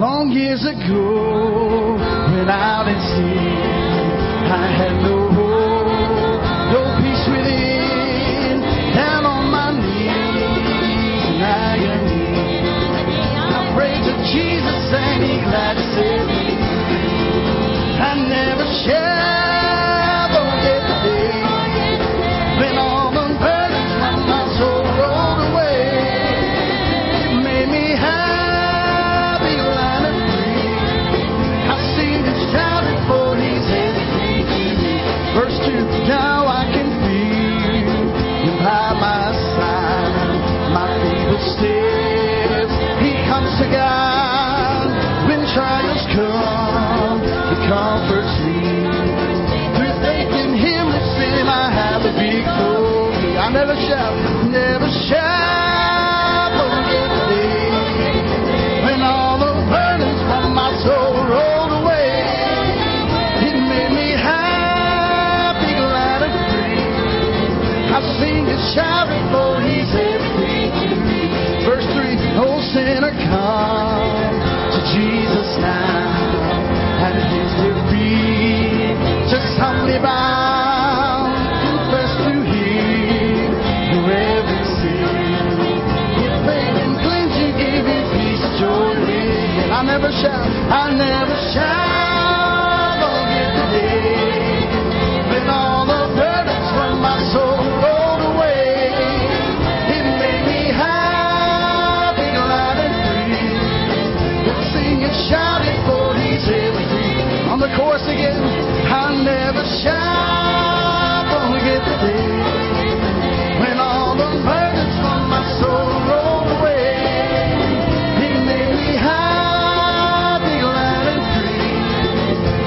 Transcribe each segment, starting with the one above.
long years ago, when out at sea, I had no hope, no peace within. Down on my knees in agony, I prayed to Jesus and He gladly saved me. I never shall forget the day when all the burdens from my soul rolled away. It made me happy, glad and free. I sing and shouted for His hand. Verse 2, now I can feel Him by my side, my feeble steps. He comes to God when trials come. He comforts me. Through faith in Him, the sin I have to be victory. I never shall forget the day when all the burdens from my soul rolled away. It made me happy, glad and free. I sing and shout for He's everything to me. Verse 3, oh sinner, come to Jesus now. And His defeat, just humbly bow, confess to Him your every sin. With faith and cleansing, give Him peace, joy, and I never shall forget the day when all the burdens from my soul rolled away. It made me happy, glad and free. We'll sing and shout it for His every. On the course again, I never shall forget the day when all the burdens from my soul rolled away. He made me happy, glad and free.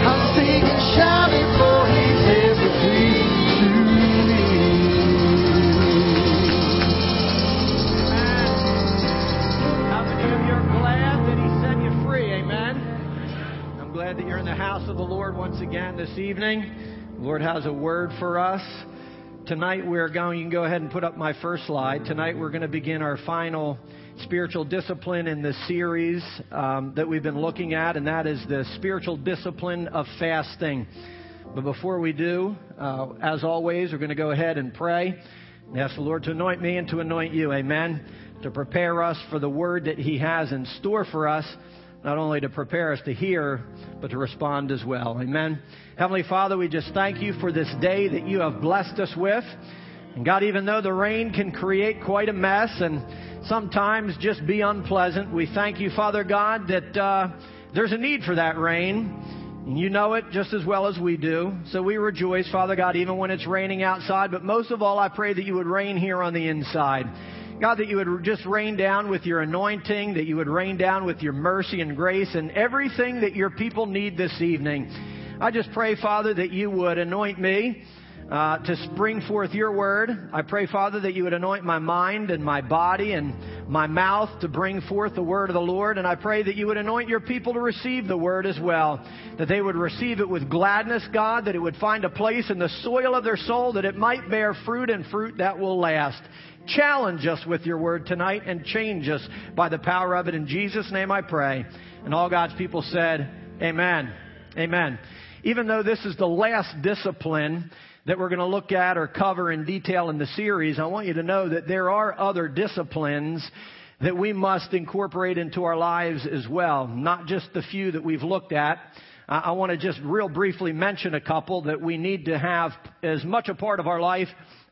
I'm singing, shouting for His everything to me. How many of you are glad that He set you free? Amen. Glad that you're in the house of the Lord once again this evening. The Lord has a word for us. Tonight we're going, you can go ahead and put up my first slide. Tonight we're going to begin our final spiritual discipline in this series that we've been looking at, and that is the spiritual discipline of fasting. But before we do, as always, we're going to go ahead and pray and ask the Lord to anoint me and to anoint you, amen, to prepare us for the word that He has in store for us. Not only to prepare us to hear, but to respond as well. Amen. Heavenly Father, we just thank You for this day that You have blessed us with. And God, even though the rain can create quite a mess and sometimes just be unpleasant, we thank You, Father God, that there's a need for that rain. And You know it just as well as we do. So we rejoice, Father God, even when it's raining outside. But most of all, I pray that You would rain here on the inside. God, that You would just rain down with Your anointing, that You would rain down with Your mercy and grace and everything that Your people need this evening. I just pray, Father, that You would anoint me to bring forth Your word. I pray, Father, that You would anoint my mind and my body and my mouth to bring forth the word of the Lord. And I pray that You would anoint Your people to receive the word as well, that they would receive it with gladness, God, that it would find a place in the soil of their soul, that it might bear fruit and fruit that will last. Challenge us with Your word tonight and change us by the power of it. In Jesus' name I pray. And all God's people said, amen. Amen. Even though this is the last discipline that we're going to look at or cover in detail in the series, I want you to know that there are other disciplines that we must incorporate into our lives as well, not just the few that we've looked at. I want to just real briefly mention a couple that we need to have as much a part of our life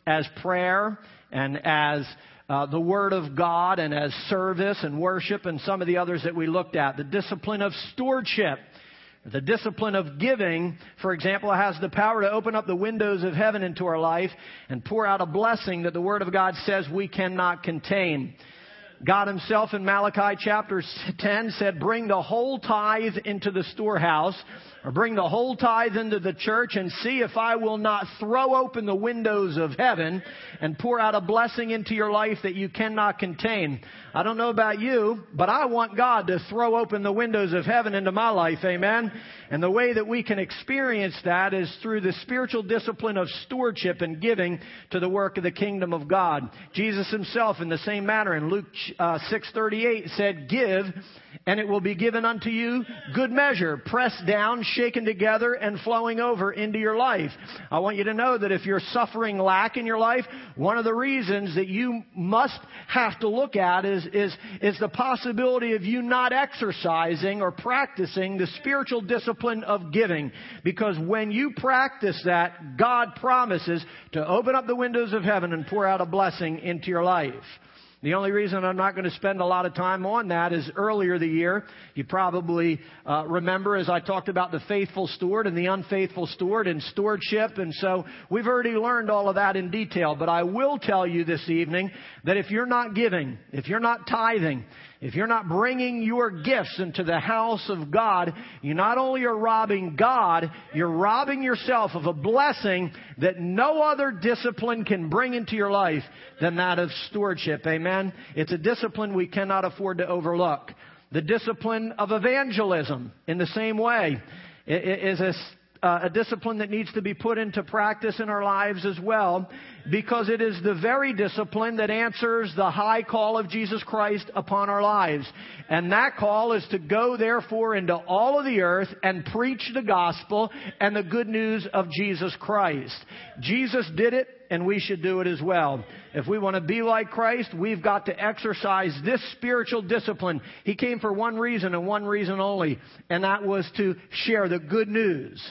as prayer and as the Word of God and as service and worship and some of the others that we looked at. The discipline of stewardship, the discipline of giving, for example, has the power to open up the windows of heaven into our life and pour out a blessing that the Word of God says we cannot contain. God Himself in Malachi chapter 10 said, bring the whole tithe into the storehouse or bring the whole tithe into the church and see if I will not throw open the windows of heaven and pour out a blessing into your life that you cannot contain. I don't know about you, but I want God to throw open the windows of heaven into my life. Amen. And the way that we can experience that is through the spiritual discipline of stewardship and giving to the work of the kingdom of God. Jesus himself, in the same manner, in Luke 6:38, said, "Give, and it will be given unto you, good measure, pressed down, shaken together, and flowing over into your life." I want you to know that if you're suffering lack in your life, one of the reasons that you must have to look at is the possibility of you not exercising or practicing the spiritual discipline of giving. Because when you practice that, God promises to open up the windows of heaven and pour out a blessing into your life. The only reason I'm not going to spend a lot of time on that is earlier the year, you probably remember, as I talked about the faithful steward and the unfaithful steward and stewardship. And so we've already learned all of that in detail. But I will tell you this evening that if you're not giving, if you're not tithing, if you're not bringing your gifts into the house of God, you not only are robbing God, you're robbing yourself of a blessing that no other discipline can bring into your life than that of stewardship. Amen. It's a discipline we cannot afford to overlook. The discipline of evangelism, in the same way, is a discipline that needs to be put into practice in our lives as well, because it is the very discipline that answers the high call of Jesus Christ upon our lives. And that call is to go, therefore, into all of the earth and preach the gospel and the good news of Jesus Christ. Jesus did it, and we should do it as well. If we want to be like Christ, we've got to exercise this spiritual discipline. He came for one reason and one reason only, and that was to share the good news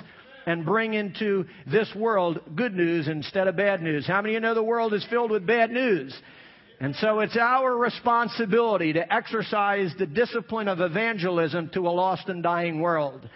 and bring into this world good news instead of bad news. How many of you know the world is filled with bad news? And so it's our responsibility to exercise the discipline of evangelism to a lost and dying world.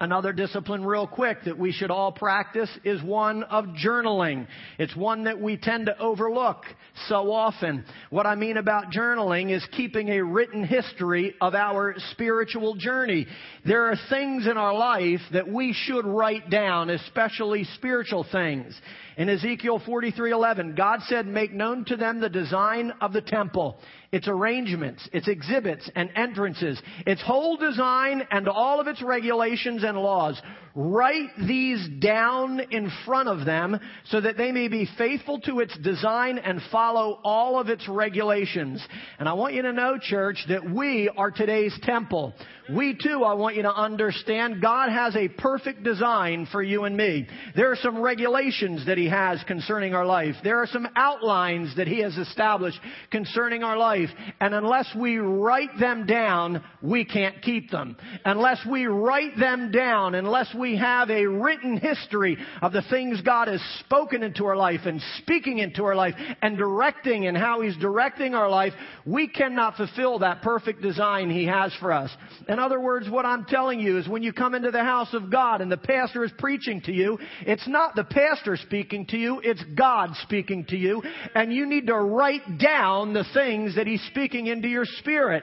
Another discipline real quick that we should all practice is one of journaling. It's one that we tend to overlook so often. What I mean about journaling is keeping a written history of our spiritual journey. There are things in our life that we should write down, especially spiritual things. In Ezekiel 43:11, God said, "Make known to them the design of the temple, its arrangements, its exhibits and entrances, its whole design and all of its regulations and laws. Write these down in front of them so that they may be faithful to its design and follow all of its regulations." And I want you to know, church, that we are today's temple. We too, I want you to understand, God has a perfect design for you and me. There are some regulations that He has concerning our life. There are some outlines that He has established concerning our life. And unless we write them down, we can't keep them. Unless we write them down, unless we have a written history of the things God has spoken into our life and speaking into our life and directing and how He's directing our life, we cannot fulfill that perfect design He has for us. In other words, what I'm telling you is when you come into the house of God and the pastor is preaching to you, it's not the pastor speaking to you, it's God speaking to you. And you need to write down the things that He's speaking into your spirit.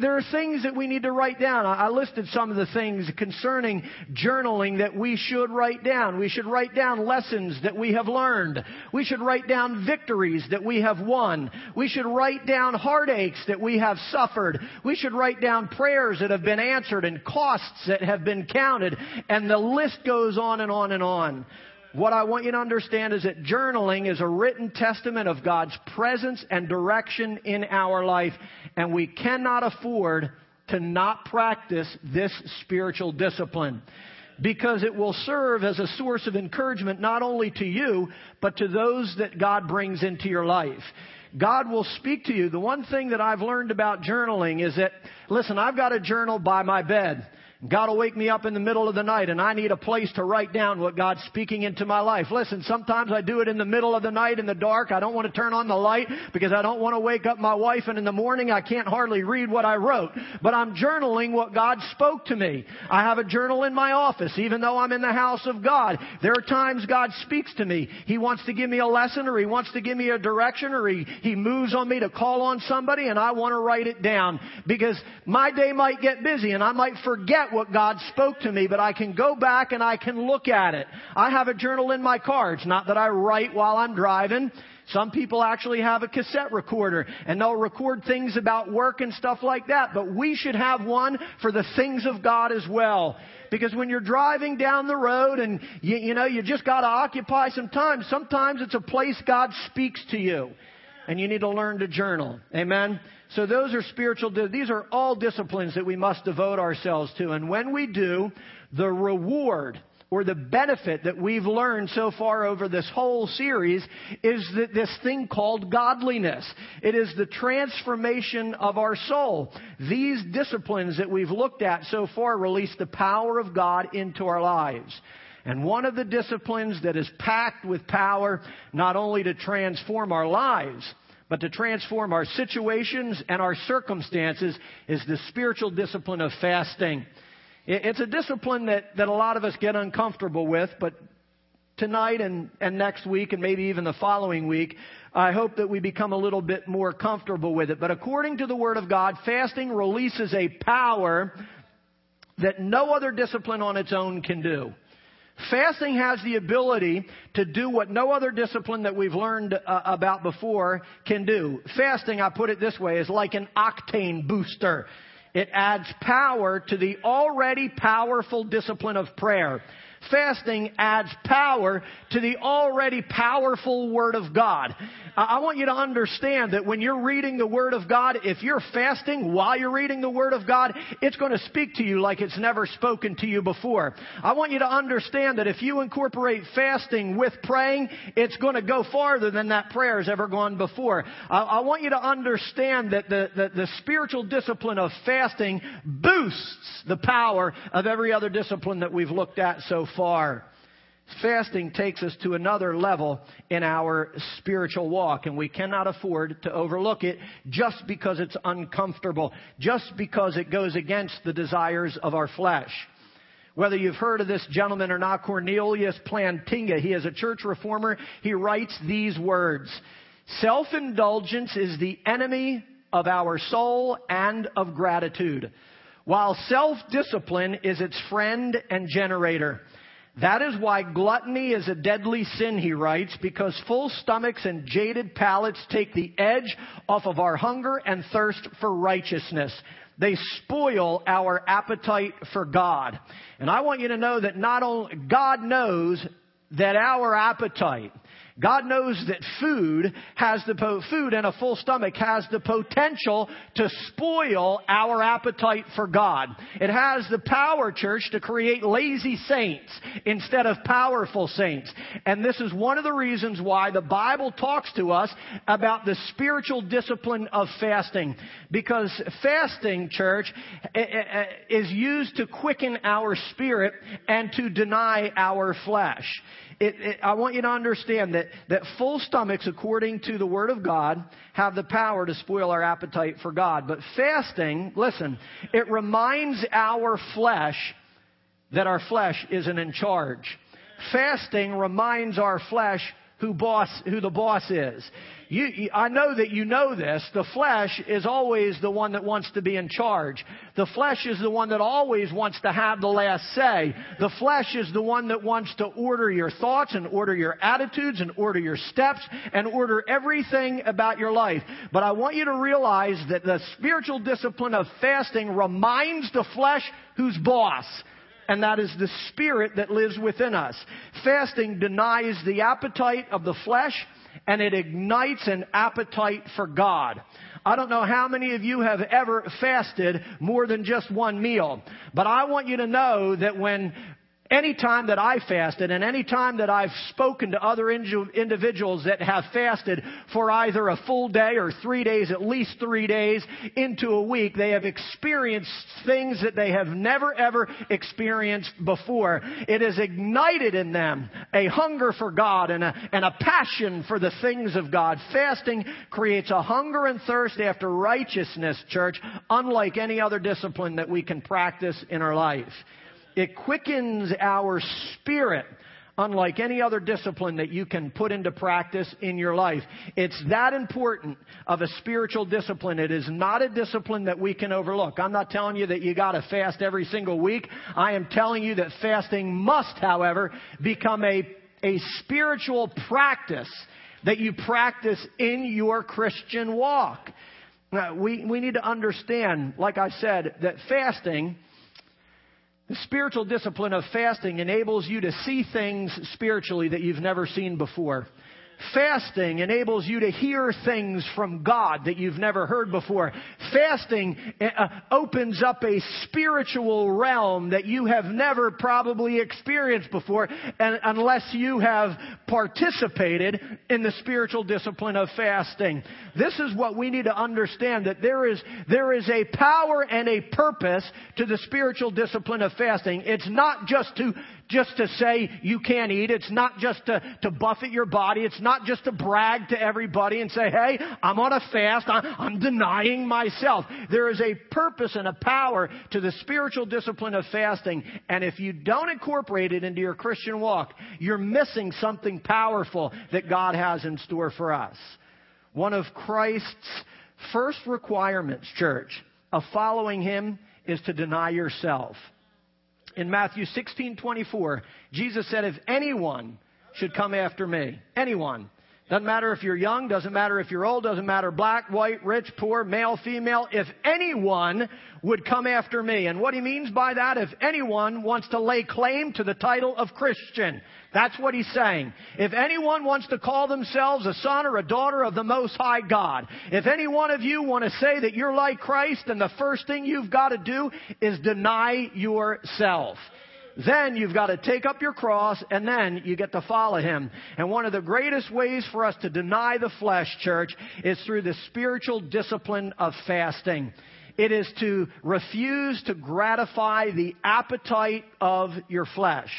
There are things that we need to write down. I listed some of the things concerning journaling that we should write down. We should write down lessons that we have learned. We should write down victories that we have won. We should write down heartaches that we have suffered. We should write down prayers that have been answered and costs that have been counted. And the list goes on and on and on. What I want you to understand is that journaling is a written testament of God's presence and direction in our life. And we cannot afford to not practice this spiritual discipline, because it will serve as a source of encouragement not only to you, but to those that God brings into your life. God will speak to you. The one thing that I've learned about journaling is that, listen, I've got a journal by my bed. God will wake me up in the middle of the night, and I need a place to write down what God's speaking into my life. Listen, sometimes I do it in the middle of the night in the dark. I don't want to turn on the light because I don't want to wake up my wife, and in the morning I can't hardly read what I wrote. But I'm journaling what God spoke to me. I have a journal in my office, even though I'm in the house of God. There are times God speaks to me. He wants to give me a lesson, or He wants to give me a direction, or He moves on me to call on somebody, and I want to write it down because my day might get busy and I might forget forget what God spoke to me, but I can go back and I can look at it. I have a journal in my car. It's not that I write while I'm driving. Some people actually have a cassette recorder and they'll record things about work and stuff like that. But we should have one for the things of God as well. Because when you're driving down the road and you just got to occupy some time. Sometimes it's a place God speaks to you and you need to learn to journal. Amen. So those are spiritual. These are all disciplines that we must devote ourselves to. And when we do, the reward or the benefit that we've learned so far over this whole series is that this thing called godliness. It is the transformation of our soul. These disciplines that we've looked at so far release the power of God into our lives. And one of the disciplines that is packed with power, not only to transform our lives, but to transform our situations and our circumstances, is the spiritual discipline of fasting. It's a discipline that a lot of us get uncomfortable with, but tonight and next week and maybe even the following week, I hope that we become a little bit more comfortable with it. But according to the Word of God, fasting releases a power that no other discipline on its own can do. Fasting has the ability to do what no other discipline that we've learned about before can do. Fasting, I put it this way, is like an octane booster. It adds power to the already powerful discipline of prayer. Fasting adds power to the already powerful Word of God. I want you to understand that when you're reading the Word of God, if you're fasting while you're reading the Word of God, it's going to speak to you like it's never spoken to you before. I want you to understand that if you incorporate fasting with praying, it's going to go farther than that prayer has ever gone before. I want you to understand that the spiritual discipline of fasting boosts the power of every other discipline that we've looked at so far. Fasting takes us to another level in our spiritual walk, and we cannot afford to overlook it just because it's uncomfortable, just because it goes against the desires of our flesh. Whether you've heard of this gentleman or not, Cornelius Plantinga, he is a church reformer. He writes these words: self-indulgence is the enemy of our soul and of gratitude, while self-discipline is its friend and generator. That is why gluttony is a deadly sin, he writes, because full stomachs and jaded palates take the edge off of our hunger and thirst for righteousness. They spoil our appetite for God. And I want you to know that not only God knows that our appetite, God knows that food and a full stomach has the potential to spoil our appetite for God. It has the power, church, to create lazy saints instead of powerful saints. And this is one of the reasons why the Bible talks to us about the spiritual discipline of fasting. Because fasting, church, is used to quicken our spirit and to deny our flesh. I want you to understand that full stomachs, according to the Word of God, have the power to spoil our appetite for God. But fasting, listen, it reminds our flesh that our flesh isn't in charge. Fasting reminds our flesh who the boss is. I know that you know this. The flesh is always the one that wants to be in charge. The flesh is the one that always wants to have the last say. The flesh is the one that wants to order your thoughts and order your attitudes and order your steps and order everything about your life. But I want you to realize that the spiritual discipline of fasting reminds the flesh who's boss. And that is the spirit that lives within us. Fasting denies the appetite of the flesh, and it ignites an appetite for God. I don't know how many of you have ever fasted more than just one meal. But I want you to know that any time that I fasted and any time that I've spoken to other individuals that have fasted for either a full day or 3 days, at least 3 days into a week, they have experienced things that they have never, ever experienced before. It has ignited in them a hunger for God and a passion for the things of God. Fasting creates a hunger and thirst after righteousness, church, unlike any other discipline that we can practice in our life. It quickens our spirit. unlike any other discipline that you can put into practice in your life. It's that important of a spiritual discipline. It is not a discipline that we can overlook. I'm not telling you that you got to fast every single week. I am telling you that fasting must, however, become a spiritual practice that you practice in your Christian walk. Now, we need to understand, like I said, that fasting, the spiritual discipline of fasting, enables you to see things spiritually that you've never seen before. Fasting enables you to hear things from God that you've never heard before. Fasting opens up a spiritual realm that you have never probably experienced before, and unless you have participated in the spiritual discipline of fasting. This is what we need to understand, that there is a power and a purpose to the spiritual discipline of fasting. It's not just to say you can't eat. It's not just to buffet your body. It's not just to brag to everybody and say, hey, I'm on a fast. I'm denying myself. There is a purpose and a power to the spiritual discipline of fasting. And if you don't incorporate it into your Christian walk, you're missing something powerful that God has in store for us. One of Christ's first requirements, church, of following Him is to deny yourself. In Matthew 16:24, Jesus said, if anyone should come after me, anyone, doesn't matter if you're young, doesn't matter if you're old, doesn't matter black, white, rich, poor, male, female, if anyone would come after me. And what he means by that, if anyone wants to lay claim to the title of Christian, that's what he's saying. If anyone wants to call themselves a son or a daughter of the Most High God, if any one of you want to say that you're like Christ, then the first thing you've got to do is deny yourself. Then you've got to take up your cross, and then you get to follow Him. And one of the greatest ways for us to deny the flesh, church, is through the spiritual discipline of fasting. It is to refuse to gratify the appetite of your flesh.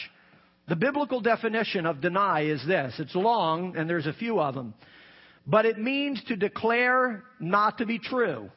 The biblical definition of deny is this. It's long, and there's a few of them. But it means to declare not to be true.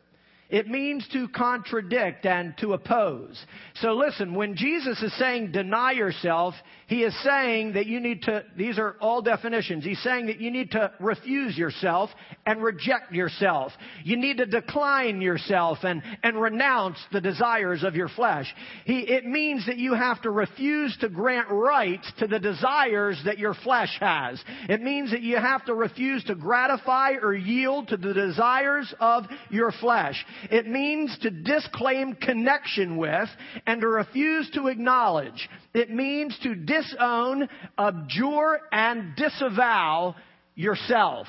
It means to contradict and to oppose. So listen, when Jesus is saying deny yourself, He is saying that you need to, these are all definitions, He's saying that you need to refuse yourself and reject yourself. You need to decline yourself and renounce the desires of your flesh. It means that you have to refuse to grant rights to the desires that your flesh has. It means that you have to refuse to gratify or yield to the desires of your flesh. It means to disclaim connection with and to refuse to acknowledge. It means to disown, abjure, and disavow yourself.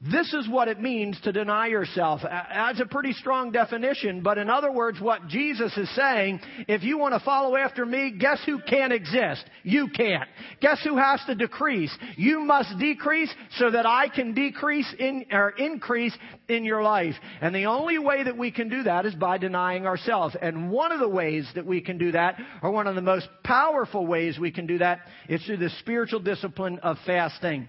This is what it means to deny yourself. That's a pretty strong definition, but in other words, what Jesus is saying, if you want to follow after me, guess who can't exist? You can't. Guess who has to decrease? You must decrease so that I can increase in your life. And the only way that we can do that is by denying ourselves. And one of the ways that we can do that, or one of the most powerful ways we can do that, is through the spiritual discipline of fasting.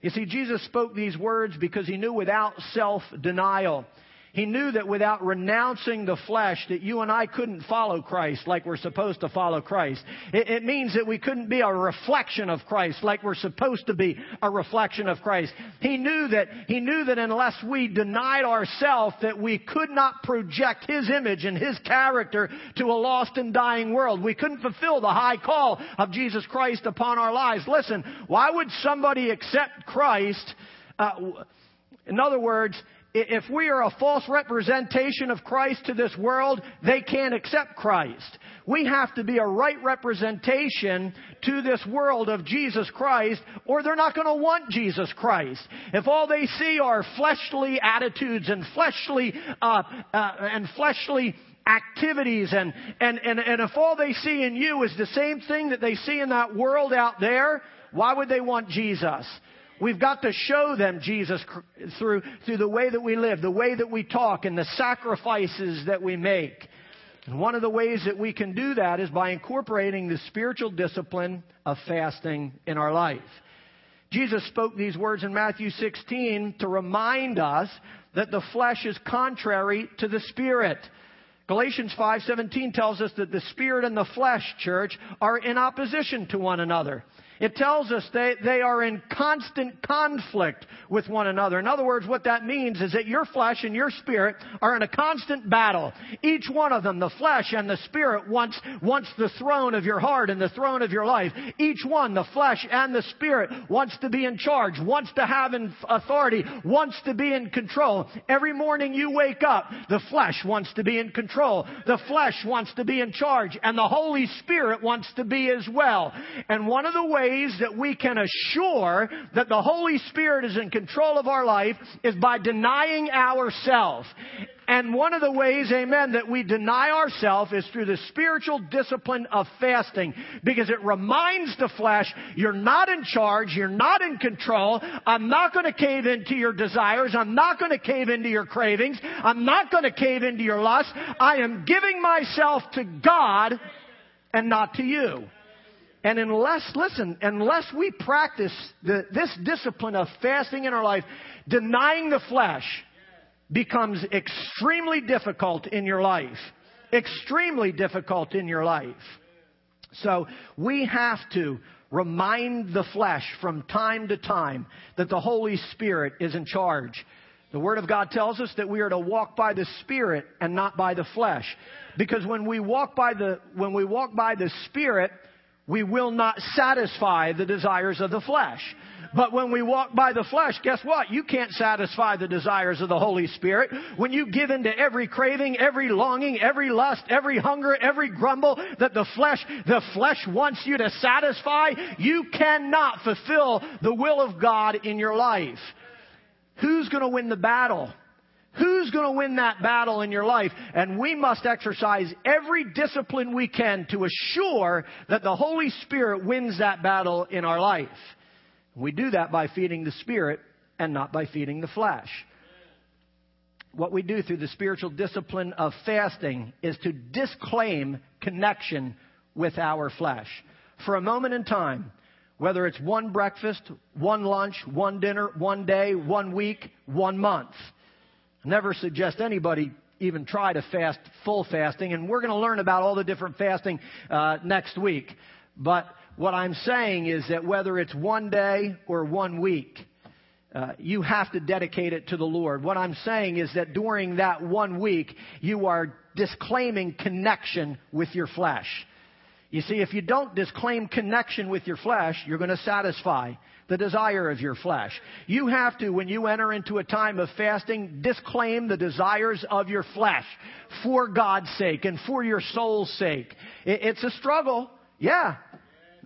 You see, Jesus spoke these words because He knew without self-denial, He knew that without renouncing the flesh, that you and I couldn't follow Christ like we're supposed to follow Christ. It means that we couldn't be a reflection of Christ like we're supposed to be a reflection of Christ. He knew that unless we denied ourselves, that we could not project His image and His character to a lost and dying world. We couldn't fulfill the high call of Jesus Christ upon our lives. Listen, why would somebody accept Christ? In other words, if we are a false representation of Christ to this world, they can't accept Christ. We have to be a right representation to this world of Jesus Christ, or they're not going to want Jesus Christ. If all they see are fleshly attitudes and fleshly activities, and if all they see in you is the same thing that they see in that world out there, why would they want Jesus? We've got to show them Jesus through the way that we live, the way that we talk, and the sacrifices that we make. And one of the ways that we can do that is by incorporating the spiritual discipline of fasting in our life. Jesus spoke these words in Matthew 16 to remind us that the flesh is contrary to the spirit. Galatians 5:17 tells us that the spirit and the flesh, church, are in opposition to one another. It tells us they are in constant conflict with one another. In other words, what that means is that your flesh and your spirit are in a constant battle. Each one of them, the flesh and the spirit, wants the throne of your heart and the throne of your life. Each one, the flesh and the spirit, wants to be in charge, wants to have authority, wants to be in control. Every morning you wake up, the flesh wants to be in control. The flesh wants to be in charge, and the Holy Spirit wants to be as well. And one of the ways that we can assure that the Holy Spirit is in control of our life is by denying ourselves. And one of the ways, amen, that we deny ourselves is through the spiritual discipline of fasting. Because it reminds the flesh, you're not in charge, you're not in control, I'm not going to cave into your desires, I'm not going to cave into your cravings, I'm not going to cave into your lust. I am giving myself to God and not to you. And unless we practice this discipline of fasting in our life, denying the flesh becomes extremely difficult in your life. Extremely difficult in your life. So we have to remind the flesh from time to time that the Holy Spirit is in charge. The Word of God tells us that we are to walk by the Spirit and not by the flesh. Because when we walk by the Spirit, we will not satisfy the desires of the flesh. But when we walk by the flesh, guess what? You can't satisfy the desires of the Holy Spirit. When you give in to every craving, every longing, every lust, every hunger, every grumble that the flesh wants you to satisfy, you cannot fulfill the will of God in your life. Who's going to win the battle? Who's going to win that battle in your life? And we must exercise every discipline we can to assure that the Holy Spirit wins that battle in our life. We do that by feeding the Spirit and not by feeding the flesh. What we do through the spiritual discipline of fasting is to disclaim connection with our flesh. For a moment in time, whether it's one breakfast, one lunch, one dinner, one day, one week, one month. I never suggest anybody even try to fast full fasting. And we're going to learn about all the different fasting next week. But what I'm saying is that whether it's one day or one week, you have to dedicate it to the Lord. What I'm saying is that during that one week, you are disclaiming connection with your flesh. You see, if you don't disclaim connection with your flesh, you're going to satisfy the desire of your flesh. You have to, when you enter into a time of fasting, disclaim the desires of your flesh for God's sake and for your soul's sake. It's a struggle. Yeah.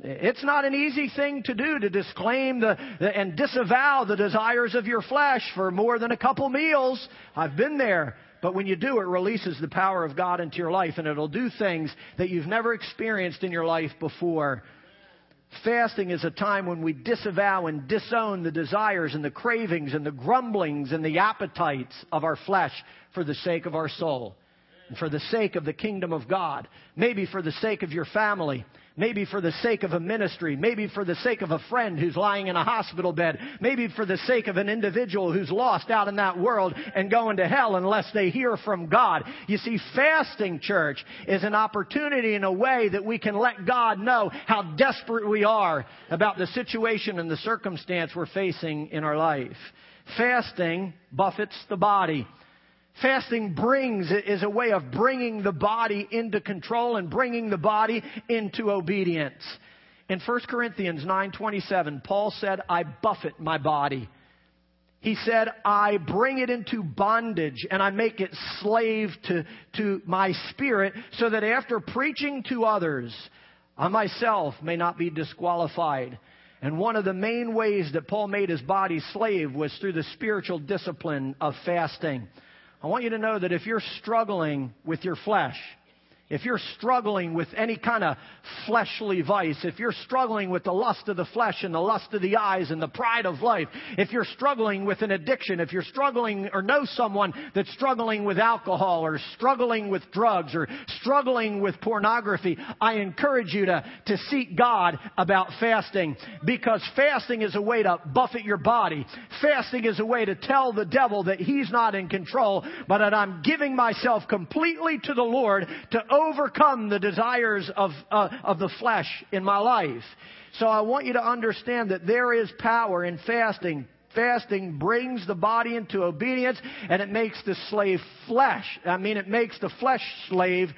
It's not an easy thing to do to disclaim and disavow the desires of your flesh for more than a couple meals. I've been there. But when you do, it releases the power of God into your life, and it'll do things that you've never experienced in your life before. Fasting is a time when we disavow and disown the desires and the cravings and the grumblings and the appetites of our flesh for the sake of our soul. And for the sake of the kingdom of God, maybe for the sake of your family, maybe for the sake of a ministry, maybe for the sake of a friend who's lying in a hospital bed, maybe for the sake of an individual who's lost out in that world and going to hell unless they hear from God. You see, fasting, church, is an opportunity in a way that we can let God know how desperate we are about the situation and the circumstance we're facing in our life. Fasting buffets the body. Fasting is a way of bringing the body into control and bringing the body into obedience. In 1 Corinthians 9:27, Paul said, I buffet my body. He said, I bring it into bondage and I make it slave to my spirit so that after preaching to others, I myself may not be disqualified. And one of the main ways that Paul made his body slave was through the spiritual discipline of fasting. I want you to know that if you're struggling with your flesh, if you're struggling with any kind of fleshly vice, if you're struggling with the lust of the flesh and the lust of the eyes and the pride of life, if you're struggling with an addiction, if you're struggling or know someone that's struggling with alcohol or struggling with drugs or struggling with pornography, I encourage you to seek God about fasting, because fasting is a way to buffet your body. Fasting is a way to tell the devil that he's not in control, but that I'm giving myself completely to the Lord to overcome overcome the desires of the flesh in my life. So I want you to understand that there is power in fasting. Fasting brings the body into obedience, and it makes the slave flesh. I mean, it makes the flesh slave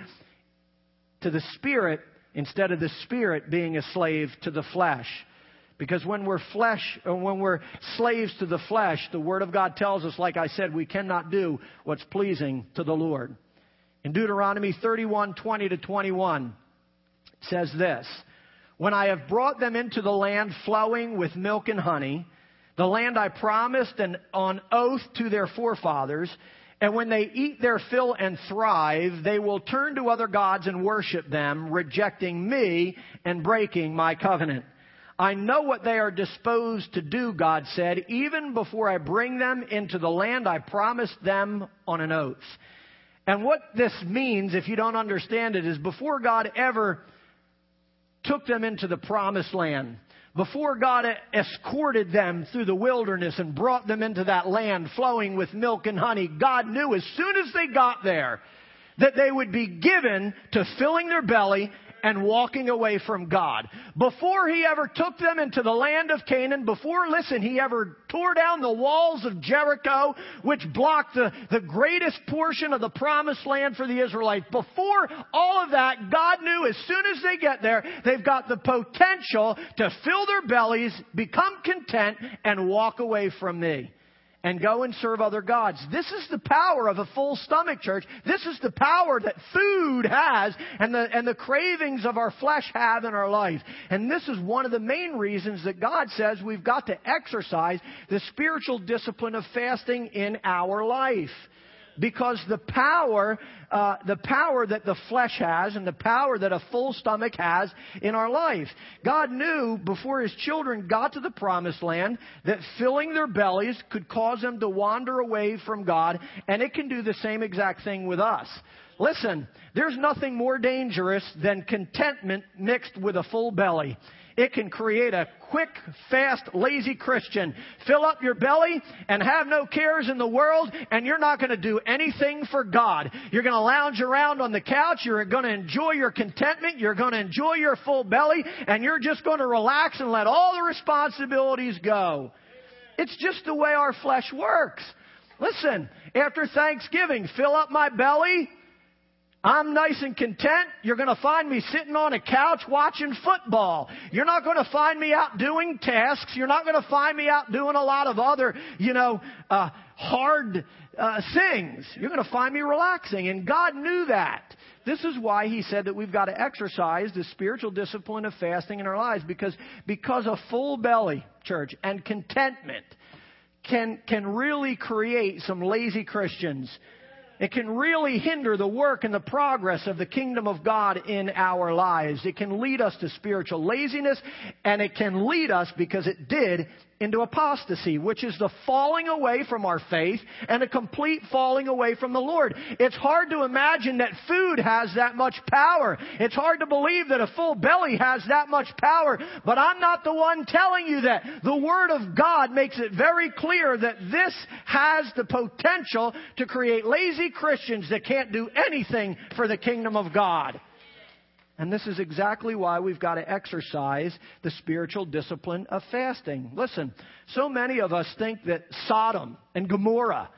to the spirit instead of the spirit being a slave to the flesh. Because when we're slaves to the flesh, the Word of God tells us, like I said, we cannot do what's pleasing to the Lord. In Deuteronomy 31:20-21, it says this: "When I have brought them into the land flowing with milk and honey, the land I promised and on oath to their forefathers, and when they eat their fill and thrive, they will turn to other gods and worship them, rejecting me and breaking my covenant. I know what they are disposed to do," God said, "even before I bring them into the land I promised them on an oath." And what this means, if you don't understand it, is before God ever took them into the promised land, before God escorted them through the wilderness and brought them into that land flowing with milk and honey, God knew as soon as they got there that they would be given to filling their belly and walking away from God. Before He ever took them into the land of Canaan, before, listen, He ever tore down the walls of Jericho, which blocked the greatest portion of the promised land for the Israelites, before all of that, God knew as soon as they get there, they've got the potential to fill their bellies, become content, and walk away from me and go and serve other gods. This is the power of a full stomach, church. This is the power that food has and the cravings of our flesh have in our life. And this is one of the main reasons that God says we've got to exercise the spiritual discipline of fasting in our life. Because the power that the flesh has and the power that a full stomach has in our life. God knew before His children got to the promised land that filling their bellies could cause them to wander away from God, and it can do the same exact thing with us. Listen, there's nothing more dangerous than contentment mixed with a full belly. It can create a quick, fast, lazy Christian. Fill up your belly and have no cares in the world, and you're not going to do anything for God. You're going to lounge around on the couch. You're going to enjoy your contentment. You're going to enjoy your full belly, and you're just going to relax and let all the responsibilities go. It's just the way our flesh works. Listen, after Thanksgiving, fill up my belly. I'm nice and content. You're going to find me sitting on a couch watching football. You're not going to find me out doing tasks. You're not going to find me out doing a lot of other, hard things. You're going to find me relaxing. And God knew that. This is why He said that we've got to exercise the spiritual discipline of fasting in our lives. Because a full belly, church, and contentment can really create some lazy Christians. It can really hinder the work and the progress of the kingdom of God in our lives. It can lead us to spiritual laziness, and it can lead us, because it did, into apostasy, which is the falling away from our faith and a complete falling away from the Lord. It's hard to imagine that food has that much power. It's hard to believe that a full belly has that much power. But I'm not the one telling you that. The Word of God makes it very clear that this has the potential to create lazy Christians that can't do anything for the kingdom of God. And this is exactly why we've got to exercise the spiritual discipline of fasting. Listen, so many of us think that Sodom and Gomorrah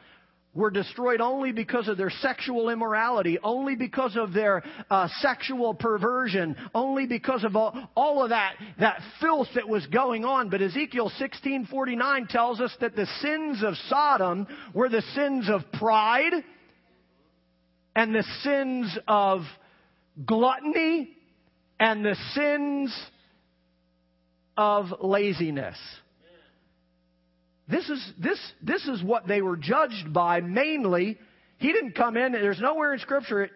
were destroyed only because of their sexual immorality, only because of their sexual perversion, only because of all of that filth that was going on. But Ezekiel 16:49 tells us that the sins of Sodom were the sins of pride and the sins of gluttony and the sins of laziness. This is what they were judged by mainly. He didn't come in. There's nowhere in Scripture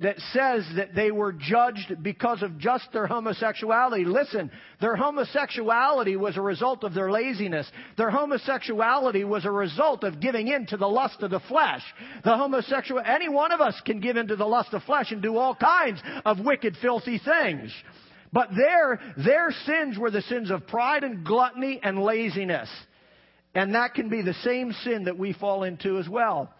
that says that they were judged because of just their homosexuality. Listen, their homosexuality was a result of their laziness. Their homosexuality was a result of giving in to the lust of the flesh. Any one of us can give in to the lust of flesh and do all kinds of wicked, filthy things. But their sins were the sins of pride and gluttony and laziness. And that can be the same sin that we fall into as well.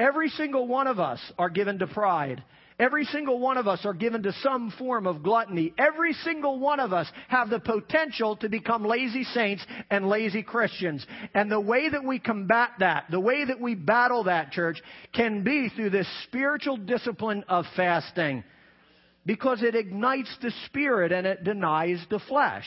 Every single one of us are given to pride. Every single one of us are given to some form of gluttony. Every single one of us have the potential to become lazy saints and lazy Christians. And the way that we combat that, the way that we battle that, church, can be through this spiritual discipline of fasting. Because it ignites the spirit and it denies the flesh.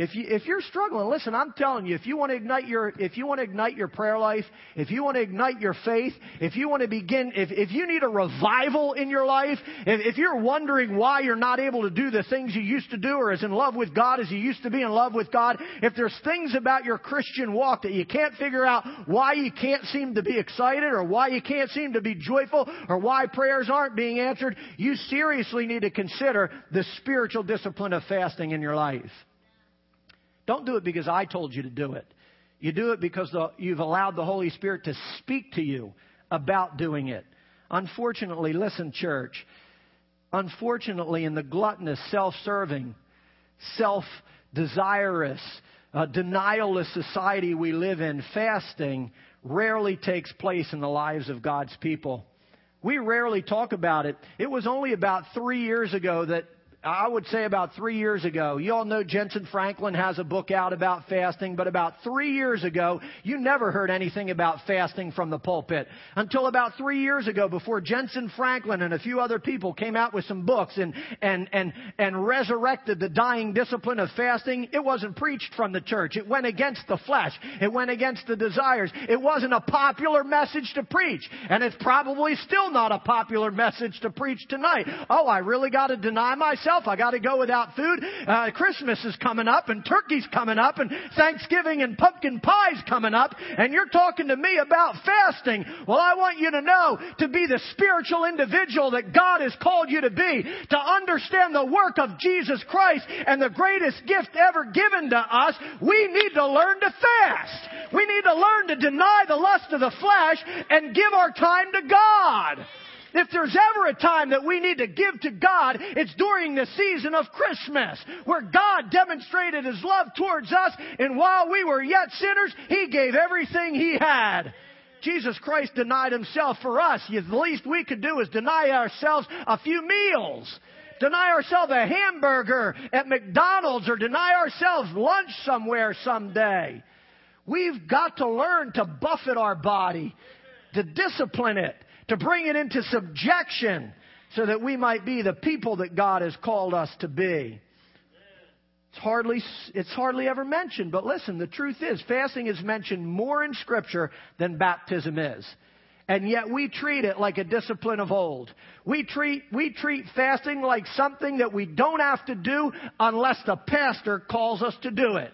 If you're struggling, listen, I'm telling you, if you want to ignite your prayer life, if you want to ignite your faith, if you want to begin, if you need a revival in your life, if you're wondering why you're not able to do the things you used to do or as in love with God as you used to be in love with God, if there's things about your Christian walk that you can't figure out why you can't seem to be excited or why you can't seem to be joyful or why prayers aren't being answered, you seriously need to consider the spiritual discipline of fasting in your life. Don't do it because I told you to do it. You do it because you've allowed the Holy Spirit to speak to you about doing it. Unfortunately, listen, church. Unfortunately, in the gluttonous, self-serving, self-desirous, denialist society we live in, fasting rarely takes place in the lives of God's people. We rarely talk about it. It was only about 3 years ago that I would say about 3 years ago, you all know Jentezen Franklin has a book out about fasting, but about 3 years ago, you never heard anything about fasting from the pulpit. Until about 3 years ago, before Jentezen Franklin and a few other people came out with some books and resurrected the dying discipline of fasting, it wasn't preached from the church. It went against the flesh. It went against the desires. It wasn't a popular message to preach, and it's probably still not a popular message to preach tonight. Oh, I really got to deny myself. I got to go without food. Christmas is coming up and turkey's coming up and Thanksgiving and pumpkin pie's coming up. And you're talking to me about fasting. Well, I want you to know to be the spiritual individual that God has called you to be, to understand the work of Jesus Christ and the greatest gift ever given to us. We need to learn to fast. We need to learn to deny the lust of the flesh and give our time to God. If there's ever a time that we need to give to God, it's during the season of Christmas, where God demonstrated His love towards us, and while we were yet sinners, He gave everything He had. Jesus Christ denied Himself for us. The least we could do is deny ourselves a few meals. Deny ourselves a hamburger at McDonald's or deny ourselves lunch somewhere someday. We've got to learn to buffet our body, to discipline it, to bring it into subjection so that we might be the people that God has called us to be. It's hardly ever mentioned, but listen, the truth is, fasting is mentioned more in Scripture than baptism is. And yet we treat it like a discipline of old. We treat fasting like something that we don't have to do unless the pastor calls us to do it.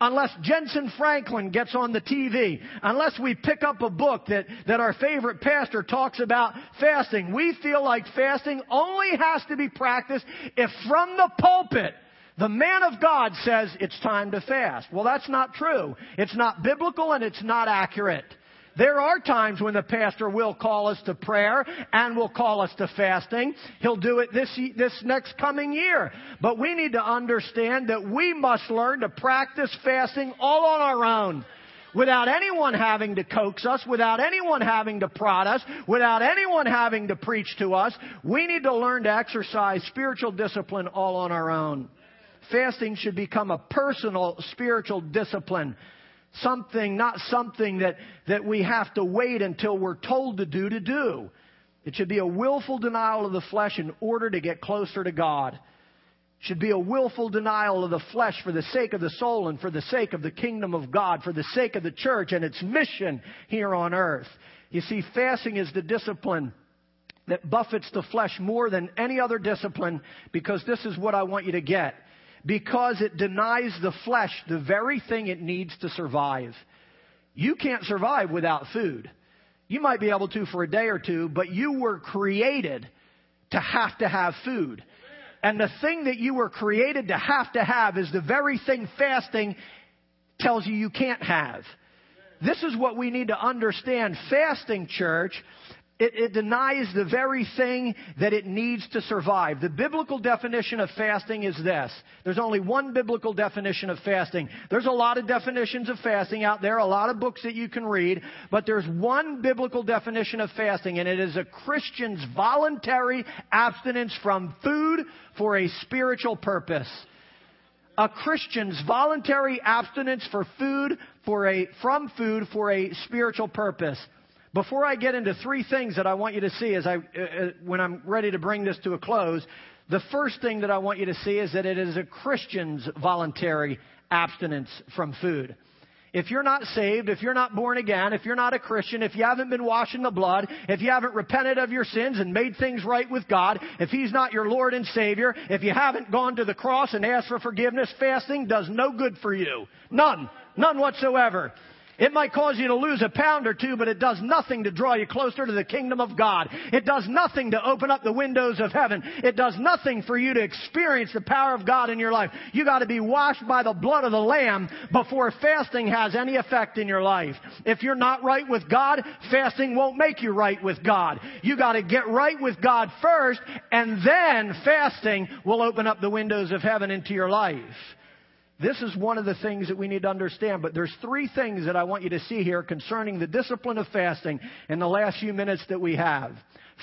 Unless Jentezen Franklin gets on the TV, unless we pick up a book that our favorite pastor talks about fasting, we feel like fasting only has to be practiced if from the pulpit the man of God says it's time to fast. Well, that's not true. It's not biblical and it's not accurate. There are times when the pastor will call us to prayer and will call us to fasting. He'll do it this next coming year. But we need to understand that we must learn to practice fasting all on our own. Without anyone having to coax us, without anyone having to prod us, without anyone having to preach to us, we need to learn to exercise spiritual discipline all on our own. Fasting should become a personal spiritual discipline. Not something that we have to wait until we're told to do. It should be a willful denial of the flesh in order to get closer to God. It should be a willful denial of the flesh for the sake of the soul and for the sake of the kingdom of God, for the sake of the church and its mission here on earth. You see, fasting is the discipline that buffets the flesh more than any other discipline, because this is what I want you to get. Because it denies the flesh the very thing it needs to survive. You can't survive without food. You might be able to for a day or two, but you were created to have food. And the thing that you were created to have is the very thing fasting tells you you can't have. This is what we need to understand. Fasting, church, It denies the very thing that it needs to survive. The biblical definition of fasting is this. There's only one biblical definition of fasting. There's a lot of definitions of fasting out there, a lot of books that you can read, but there's one biblical definition of fasting, and it is a Christian's voluntary abstinence from food for a spiritual purpose. A Christian's voluntary abstinence from food for a spiritual purpose. Before I get into three things that I want you to see as when I'm ready to bring this to a close, the first thing that I want you to see is that it is a Christian's voluntary abstinence from food. If you're not saved, if you're not born again, if you're not a Christian, if you haven't been washed in the blood, if you haven't repented of your sins and made things right with God, if He's not your Lord and Savior, if you haven't gone to the cross and asked for forgiveness, fasting does no good for you. None. None whatsoever. It might cause you to lose a pound or two, but it does nothing to draw you closer to the kingdom of God. It does nothing to open up the windows of heaven. It does nothing for you to experience the power of God in your life. You got to be washed by the blood of the Lamb before fasting has any effect in your life. If you're not right with God, fasting won't make you right with God. You got to get right with God first, and then fasting will open up the windows of heaven into your life. This is one of the things that we need to understand, but there's three things that I want you to see here concerning the discipline of fasting in the last few minutes that we have.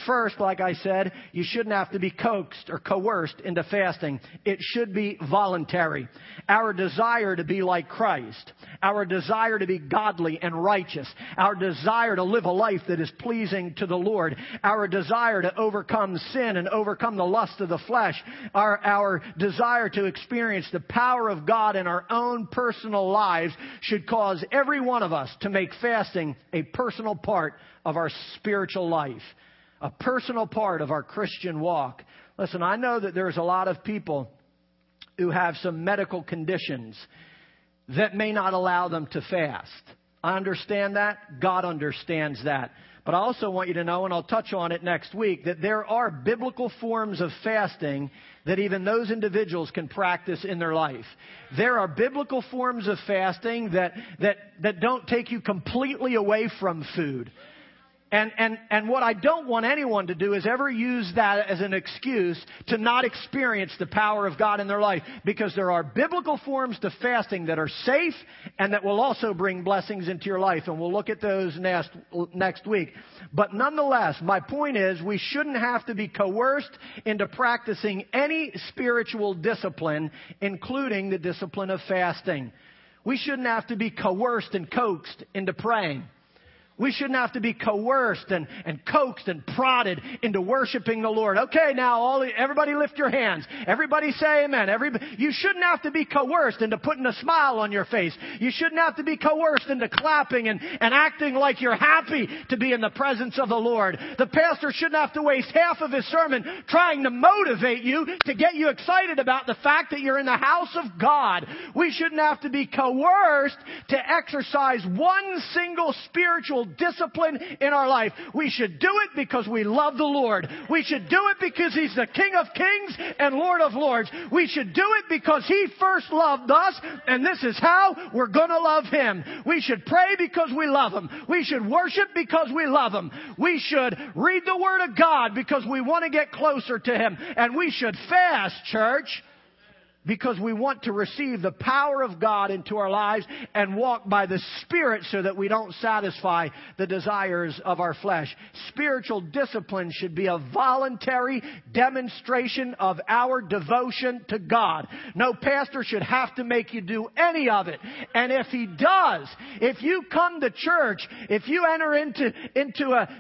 First, like I said, you shouldn't have to be coaxed or coerced into fasting. It should be voluntary. Our desire to be like Christ, our desire to be godly and righteous, our desire to live a life that is pleasing to the Lord, our desire to overcome sin and overcome the lust of the flesh, our desire to experience the power of God in our own personal lives should cause every one of us to make fasting a personal part of our spiritual life. A personal part of our Christian walk. Listen, I know that there's a lot of people who have some medical conditions that may not allow them to fast. I understand that. God understands that. But I also want you to know, and I'll touch on it next week, that there are biblical forms of fasting that even those individuals can practice in their life. There are biblical forms of fasting that don't take you completely away from food. And what I don't want anyone to do is ever use that as an excuse to not experience the power of God in their life, because there are biblical forms to fasting that are safe and that will also bring blessings into your life. And we'll look at those next week. But nonetheless, my point is we shouldn't have to be coerced into practicing any spiritual discipline, including the discipline of fasting. We shouldn't have to be coerced and coaxed into praying. We shouldn't have to be coerced and coaxed and prodded into worshiping the Lord. Okay, now everybody lift your hands. Everybody say amen. You shouldn't have to be coerced into putting a smile on your face. You shouldn't have to be coerced into clapping and acting like you're happy to be in the presence of the Lord. The pastor shouldn't have to waste half of his sermon trying to motivate you to get you excited about the fact that you're in the house of God. We shouldn't have to be coerced to exercise one single spiritual discipline in our life. We should do it because we love the Lord. We should do it because He's the King of Kings and Lord of Lords. We should do it because He first loved us, and this is how we're going to love Him. We should pray because we love Him. We should worship because we love Him. We should read the Word of God because we want to get closer to Him. And we should fast, church, because we want to receive the power of God into our lives and walk by the Spirit so that we don't satisfy the desires of our flesh. Spiritual discipline should be a voluntary demonstration of our devotion to God. No pastor should have to make you do any of it. And if he does, if you come to church, if you enter into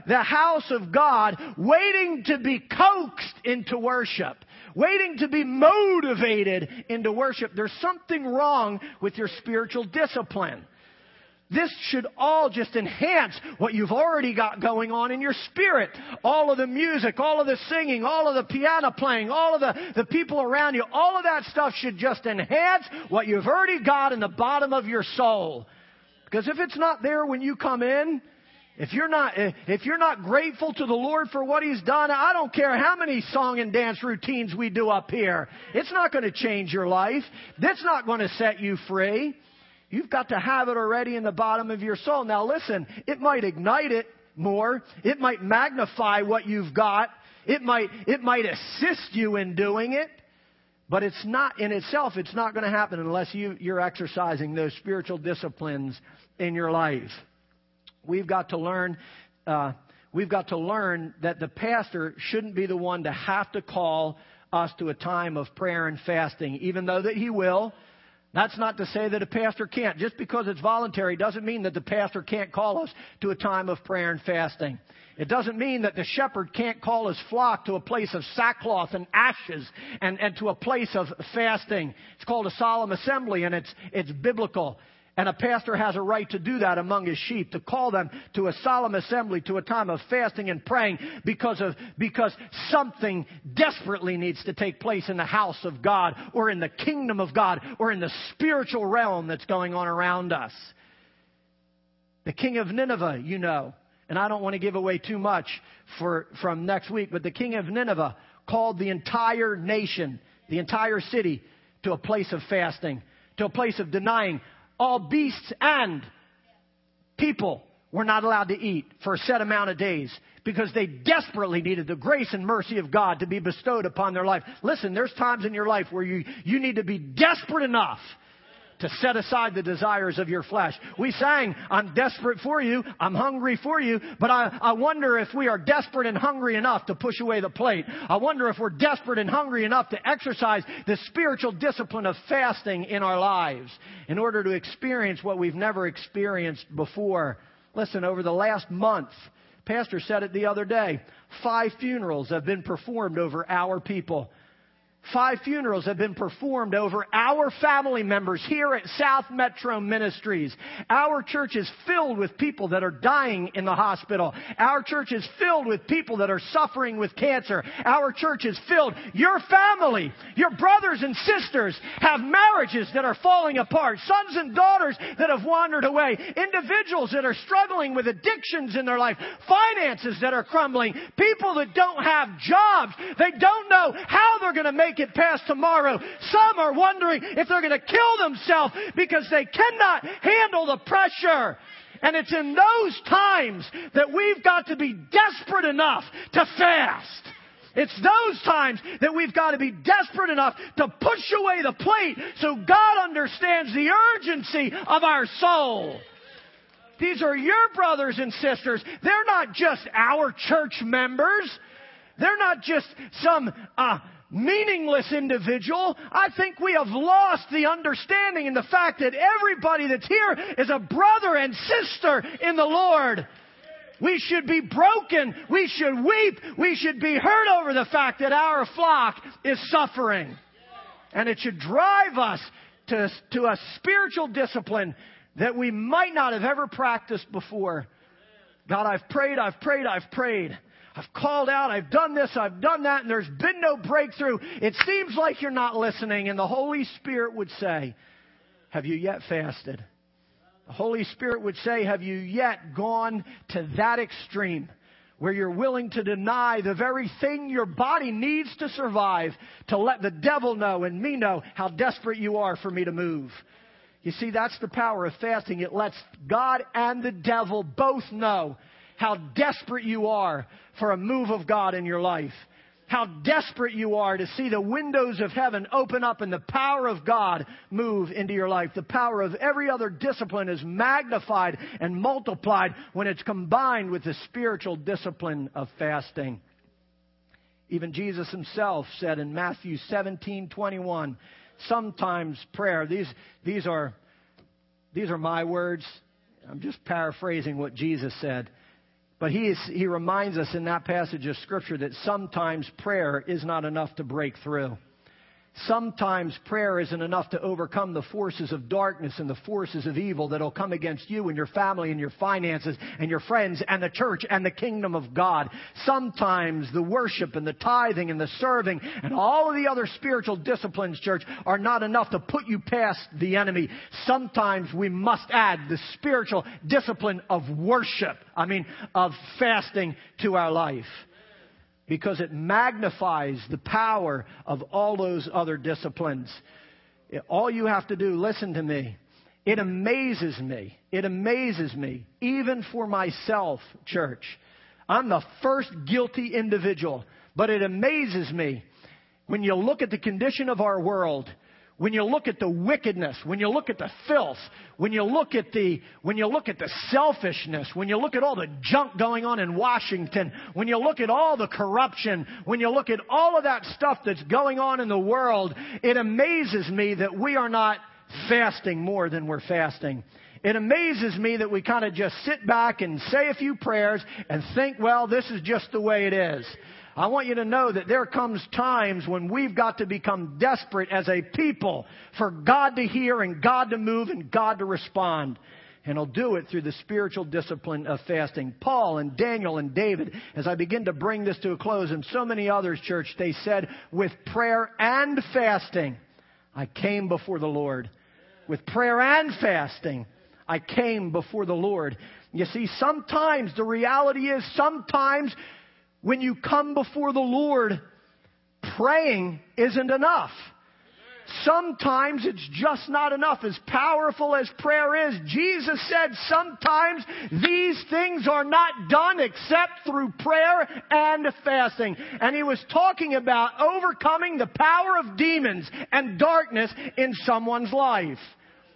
the house of God waiting to be coaxed into worship, waiting to be motivated into worship, there's something wrong with your spiritual discipline. This should all just enhance what you've already got going on in your spirit. All of the music, all of the singing, all of the piano playing, all of the people around you, all of that stuff should just enhance what you've already got in the bottom of your soul. Because if it's not there when you come in, if you're not grateful to the Lord for what He's done, I don't care how many song and dance routines we do up here. It's not going to change your life. That's not going to set you free. You've got to have it already in the bottom of your soul. Now listen, it might ignite it. more. It might magnify what you've got. It might assist you in doing it. But it's not in itself. It's not going to happen unless you're exercising those spiritual disciplines in your life. We've got to learn. That the pastor shouldn't be the one to have to call us to a time of prayer and fasting, even though that he will. That's not to say that a pastor can't. Just because it's voluntary doesn't mean that the pastor can't call us to a time of prayer and fasting. It doesn't mean that the shepherd can't call his flock to a place of sackcloth and ashes and to a place of fasting. It's called a solemn assembly, and it's biblical. And a pastor has a right to do that among his sheep, to call them to a solemn assembly, to a time of fasting and praying because something desperately needs to take place in the house of God or in the kingdom of God or in the spiritual realm that's going on around us. The king of Nineveh, you know, and I don't want to give away too much from next week, but the king of Nineveh called the entire nation, the entire city, to a place of fasting, to a place of denying. All beasts and people were not allowed to eat for a set amount of days because they desperately needed the grace and mercy of God to be bestowed upon their life. Listen, there's times in your life where you need to be desperate enough to set aside the desires of your flesh. We sang, I'm desperate for you, I'm hungry for you, but I wonder if we are desperate and hungry enough to push away the plate. I wonder if we're desperate and hungry enough to exercise the spiritual discipline of fasting in our lives in order to experience what we've never experienced before. Listen, over the last month, Pastor said it the other day, 5 funerals have been performed over our people. 5 funerals have been performed over our family members here at South Metro Ministries. Our church is filled with people that are dying in the hospital. Our church is filled with people that are suffering with cancer. Our church is filled. Your family, your brothers and sisters have marriages that are falling apart. Sons and daughters that have wandered away. Individuals that are struggling with addictions in their life. Finances that are crumbling. People that don't have jobs. They don't know how they're going to make it past tomorrow. Some are wondering if they're going to kill themselves because they cannot handle the pressure. And it's in those times that we've got to be desperate enough to fast. It's those times that we've got to be desperate enough to push away the plate so God understands the urgency of our soul. These are your brothers and sisters. They're not just our church members. They're not just some meaningless individual. I think we have lost the understanding and the fact that everybody that's here is a brother and sister in the Lord. We should be broken. We should weep. We should be hurt over the fact that our flock is suffering. And it should drive us to a spiritual discipline that we might not have ever practiced before. God, I've prayed. I've called out, I've done this, I've done that, and there's been no breakthrough. It seems like you're not listening. And the Holy Spirit would say, have you yet fasted? The Holy Spirit would say, have you yet gone to that extreme where you're willing to deny the very thing your body needs to survive to let the devil know and me know how desperate you are for me to move? You see, that's the power of fasting. It lets God and the devil both know how desperate you are for a move of God in your life. How desperate you are to see the windows of heaven open up and the power of God move into your life. The power of every other discipline is magnified and multiplied when it's combined with the spiritual discipline of fasting. Even Jesus himself said in Matthew 17:21, sometimes prayer. These are my words. I'm just paraphrasing what Jesus said. But he reminds us in that passage of Scripture that sometimes prayer is not enough to break through. Sometimes prayer isn't enough to overcome the forces of darkness and the forces of evil that will come against you and your family and your finances and your friends and the church and the kingdom of God. Sometimes the worship and the tithing and the serving and all of the other spiritual disciplines, church, are not enough to put you past the enemy. Sometimes we must add the spiritual discipline of worship, of fasting to our life. Because it magnifies the power of all those other disciplines. All you have to do, listen to me, It amazes me. It amazes me, even for myself, church. I'm the first guilty individual, but it amazes me when you look at the condition of our world, when you look at the wickedness, when you look at the filth, when you look at the selfishness, when you look at all the junk going on in Washington, when you look at all the corruption, when you look at all of that stuff that's going on in the world, it amazes me that we are not fasting more than we're fasting. It amazes me that we kind of just sit back and say a few prayers and think, well, this is just the way it is. I want you to know that there comes times when we've got to become desperate as a people for God to hear and God to move and God to respond. And He'll do it through the spiritual discipline of fasting. Paul and Daniel and David, as I begin to bring this to a close, and so many others, church, they said, with prayer and fasting, I came before the Lord. With prayer and fasting, I came before the Lord. You see, sometimes the reality is sometimes when you come before the Lord, praying isn't enough. Sometimes it's just not enough. As powerful as prayer is, Jesus said sometimes these things are not done except through prayer and fasting. And He was talking about overcoming the power of demons and darkness in someone's life.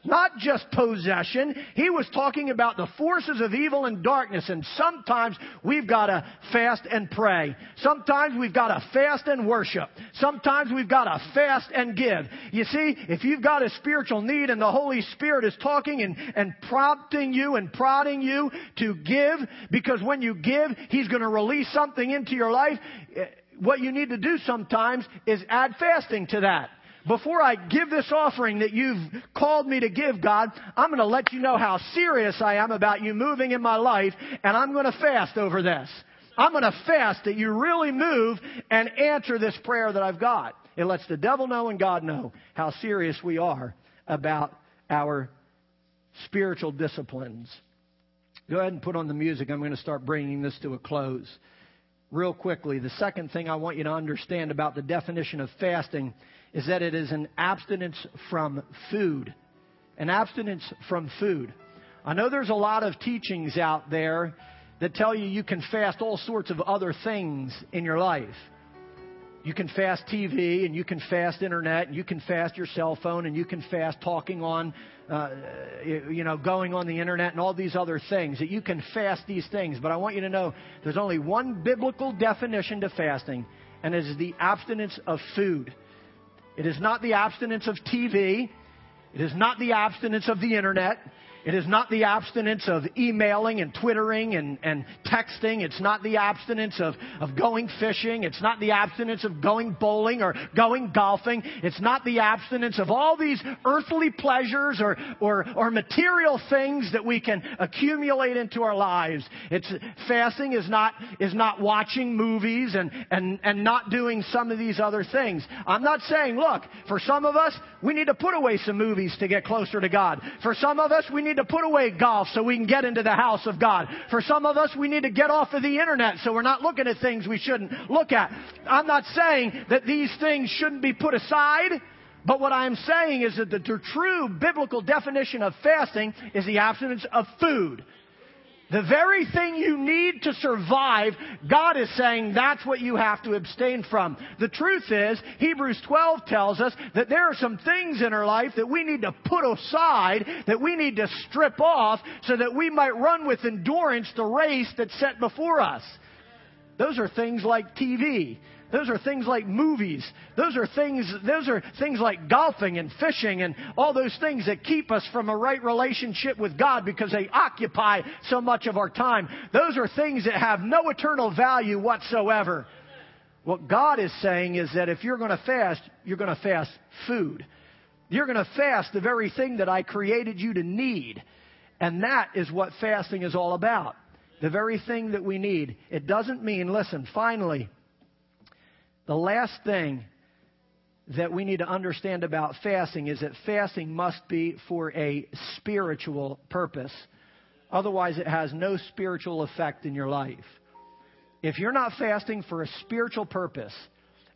Not just possession. He was talking about the forces of evil and darkness. And sometimes we've got to fast and pray. Sometimes we've got to fast and worship. Sometimes we've got to fast and give. You see, if you've got a spiritual need and the Holy Spirit is talking and prompting you and prodding you to give, because when you give, He's going to release something into your life. What you need to do sometimes is add fasting to that. Before I give this offering that you've called me to give, God, I'm going to let you know how serious I am about you moving in my life, and I'm going to fast over this. I'm going to fast that you really move and answer this prayer that I've got. It lets the devil know and God know how serious we are about our spiritual disciplines. Go ahead and put on the music. I'm going to start bringing this to a close. Real quickly, the second thing I want you to understand about the definition of fasting is that it is an abstinence from food. An abstinence from food. I know there's a lot of teachings out there that tell you you can fast all sorts of other things in your life. You can fast TV, and you can fast internet, and you can fast your cell phone, and you can fast talking on, going on the internet and all these other things. That you can fast these things. But I want you to know there's only one biblical definition to fasting, and it is the abstinence of food. It is not the abstinence of TV. It is not the abstinence of the internet. It is not the abstinence of emailing and twittering and texting. It's not the abstinence of going fishing. It's not the abstinence of going bowling or going golfing. It's not the abstinence of all these earthly pleasures or material things that we can accumulate into our lives. It's fasting is not watching movies and not doing some of these other things. I'm not saying, look, for some of us, we need to put away some movies to get closer to God. For some of us, we need to put away golf so we can get into the house of God. For some of us, we need to get off of the internet so we're not looking at things we shouldn't look at. I'm not saying that these things shouldn't be put aside, but what I'm saying is that the true biblical definition of fasting is the abstinence of food. The very thing you need to survive, God is saying that's what you have to abstain from. The truth is, Hebrews 12 tells us that there are some things in our life that we need to put aside, that we need to strip off, so that we might run with endurance the race that's set before us. Those are things like TV. Those are things like movies. Those are things like golfing and fishing and all those things that keep us from a right relationship with God because they occupy so much of our time. Those are things that have no eternal value whatsoever. What God is saying is that if you're going to fast, you're going to fast food. You're going to fast the very thing that I created you to need. And that is what fasting is all about. The very thing that we need. It doesn't mean, listen, finally, the last thing that we need to understand about fasting is that fasting must be for a spiritual purpose. Otherwise, it has no spiritual effect in your life. If you're not fasting for a spiritual purpose,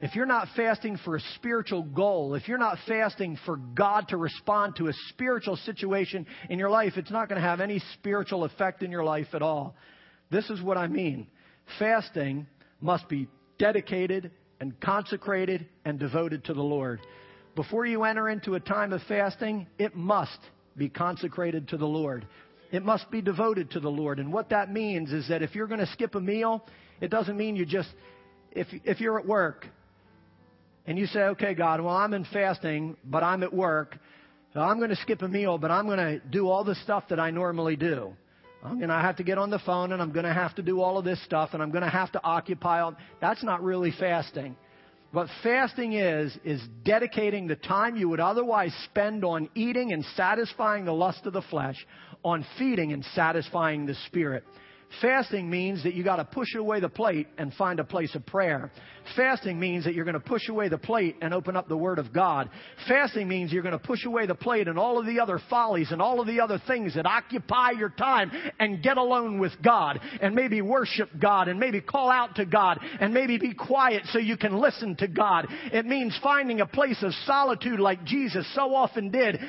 If you're not fasting for a spiritual goal, if you're not fasting for God to respond to a spiritual situation in your life, it's not going to have any spiritual effect in your life at all. This is what I mean. Fasting must be dedicated and consecrated and devoted to the Lord. Before you enter into a time of fasting, it must be consecrated to the Lord. It must be devoted to the Lord. And what that means is that if you're going to skip a meal, it doesn't mean you just, if you're at work, and you say, okay, God, well, I'm in fasting, but I'm at work. So I'm going to skip a meal, but I'm going to do all the stuff that I normally do. I'm going to have to get on the phone, and I'm going to have to do all of this stuff, and I'm going to have to occupy all. That's not really fasting. What fasting is dedicating the time you would otherwise spend on eating and satisfying the lust of the flesh, on feeding and satisfying the spirit. Fasting means that you got to push away the plate and find a place of prayer. Fasting means that you're going to push away the plate and open up the Word of God. Fasting means you're going to push away the plate and all of the other follies and all of the other things that occupy your time and get alone with God and maybe worship God and maybe call out to God and maybe be quiet so you can listen to God. It means finding a place of solitude like Jesus so often did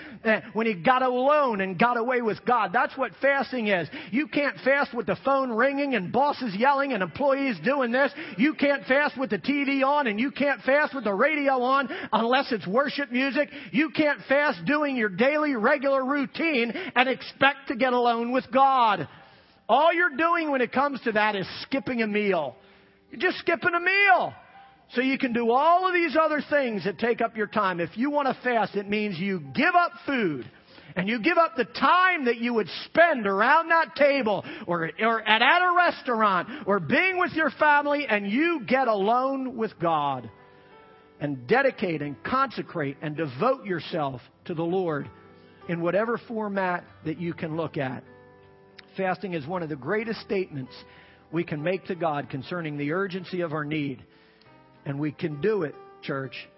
when he got alone and got away with God. That's what fasting is. You can't fast with the phone ringing and bosses yelling and employees doing this. You can't fast with the TV on, and you can't fast with the radio on unless it's worship music. You can't fast doing your daily regular routine and expect to get alone with God. All you're doing when it comes to that is skipping a meal. You're just skipping a meal. So you can do all of these other things that take up your time. If you want to fast, it means you give up food. And you give up the time that you would spend around that table or at a restaurant or being with your family, and you get alone with God and dedicate and consecrate and devote yourself to the Lord in whatever format that you can look at. Fasting is one of the greatest statements we can make to God concerning the urgency of our need. And we can do it, church,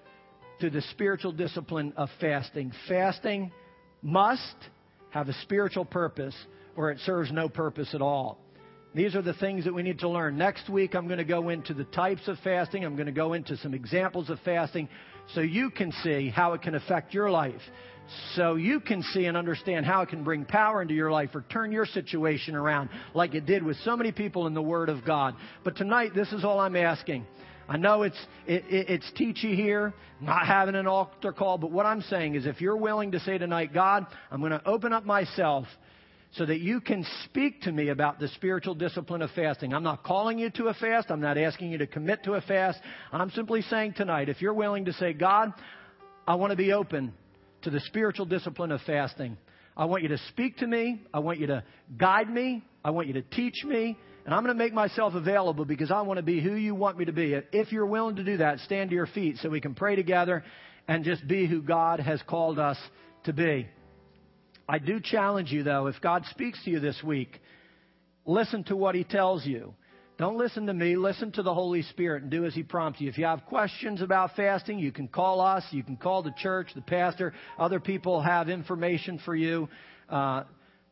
through the spiritual discipline of fasting. Fasting must have a spiritual purpose, or it serves no purpose at all. These are the things that we need to learn. Next week, I'm going to go into the types of fasting. I'm going to go into some examples of fasting so you can see how it can affect your life, so you can see and understand how it can bring power into your life or turn your situation around like it did with so many people in the Word of God. But tonight, this is all I'm asking. I know it's teachy here, not having an altar call, but what I'm saying is if you're willing to say tonight, God, I'm going to open up myself so that you can speak to me about the spiritual discipline of fasting. I'm not calling you to a fast. I'm not asking you to commit to a fast. I'm simply saying tonight, if you're willing to say, God, I want to be open to the spiritual discipline of fasting. I want you to speak to me. I want you to guide me. I want you to teach me. And I'm going to make myself available because I want to be who you want me to be. If you're willing to do that, stand to your feet so we can pray together and just be who God has called us to be. I do challenge you, though, if God speaks to you this week, listen to what he tells you. Don't listen to me. Listen to the Holy Spirit and do as he prompts you. If you have questions about fasting, you can call us. You can call the church, the pastor. Other people have information for you.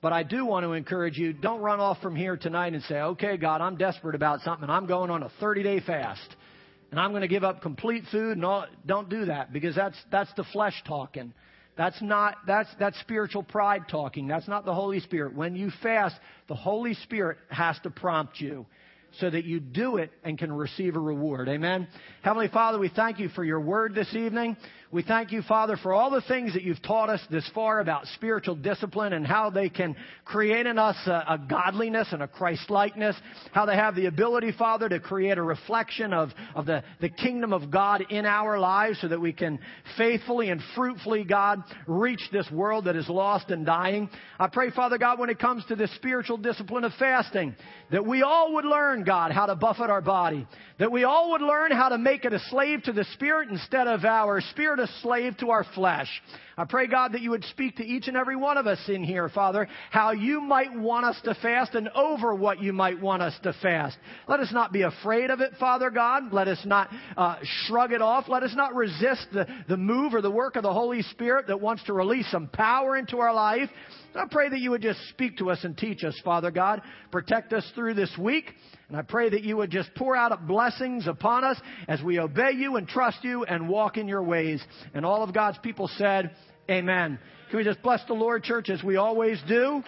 But I do want to encourage you, don't run off from here tonight and say, okay, God, I'm desperate about something. I'm going on a 30-day fast, and I'm going to give up complete food. And all. Don't do that, because that's the flesh talking. That's spiritual pride talking. That's not the Holy Spirit. When you fast, the Holy Spirit has to prompt you so that you do it and can receive a reward. Amen. Heavenly Father, we thank you for your word this evening. We thank you, Father, for all the things that you've taught us this far about spiritual discipline and how they can create in us a godliness and a Christ-likeness, how they have the ability, Father, to create a reflection of the kingdom of God in our lives so that we can faithfully and fruitfully, God, reach this world that is lost and dying. I pray, Father God, when it comes to this spiritual discipline of fasting, that we all would learn, God, how to buffet our body, that we all would learn how to make it a slave to the Spirit instead of our spirit a slave to our flesh. I pray, God, that you would speak to each and every one of us in here, Father, how you might want us to fast and over what you might want us to fast. Let us not be afraid of it, Father God. Let us not shrug it off. Let us not resist the move or the work of the Holy Spirit that wants to release some power into our life. So I pray that you would just speak to us and teach us, Father God. Protect us through this week. And I pray that you would just pour out blessings upon us as we obey you and trust you and walk in your ways. And all of God's people said, amen. Can we just bless the Lord, church, as we always do?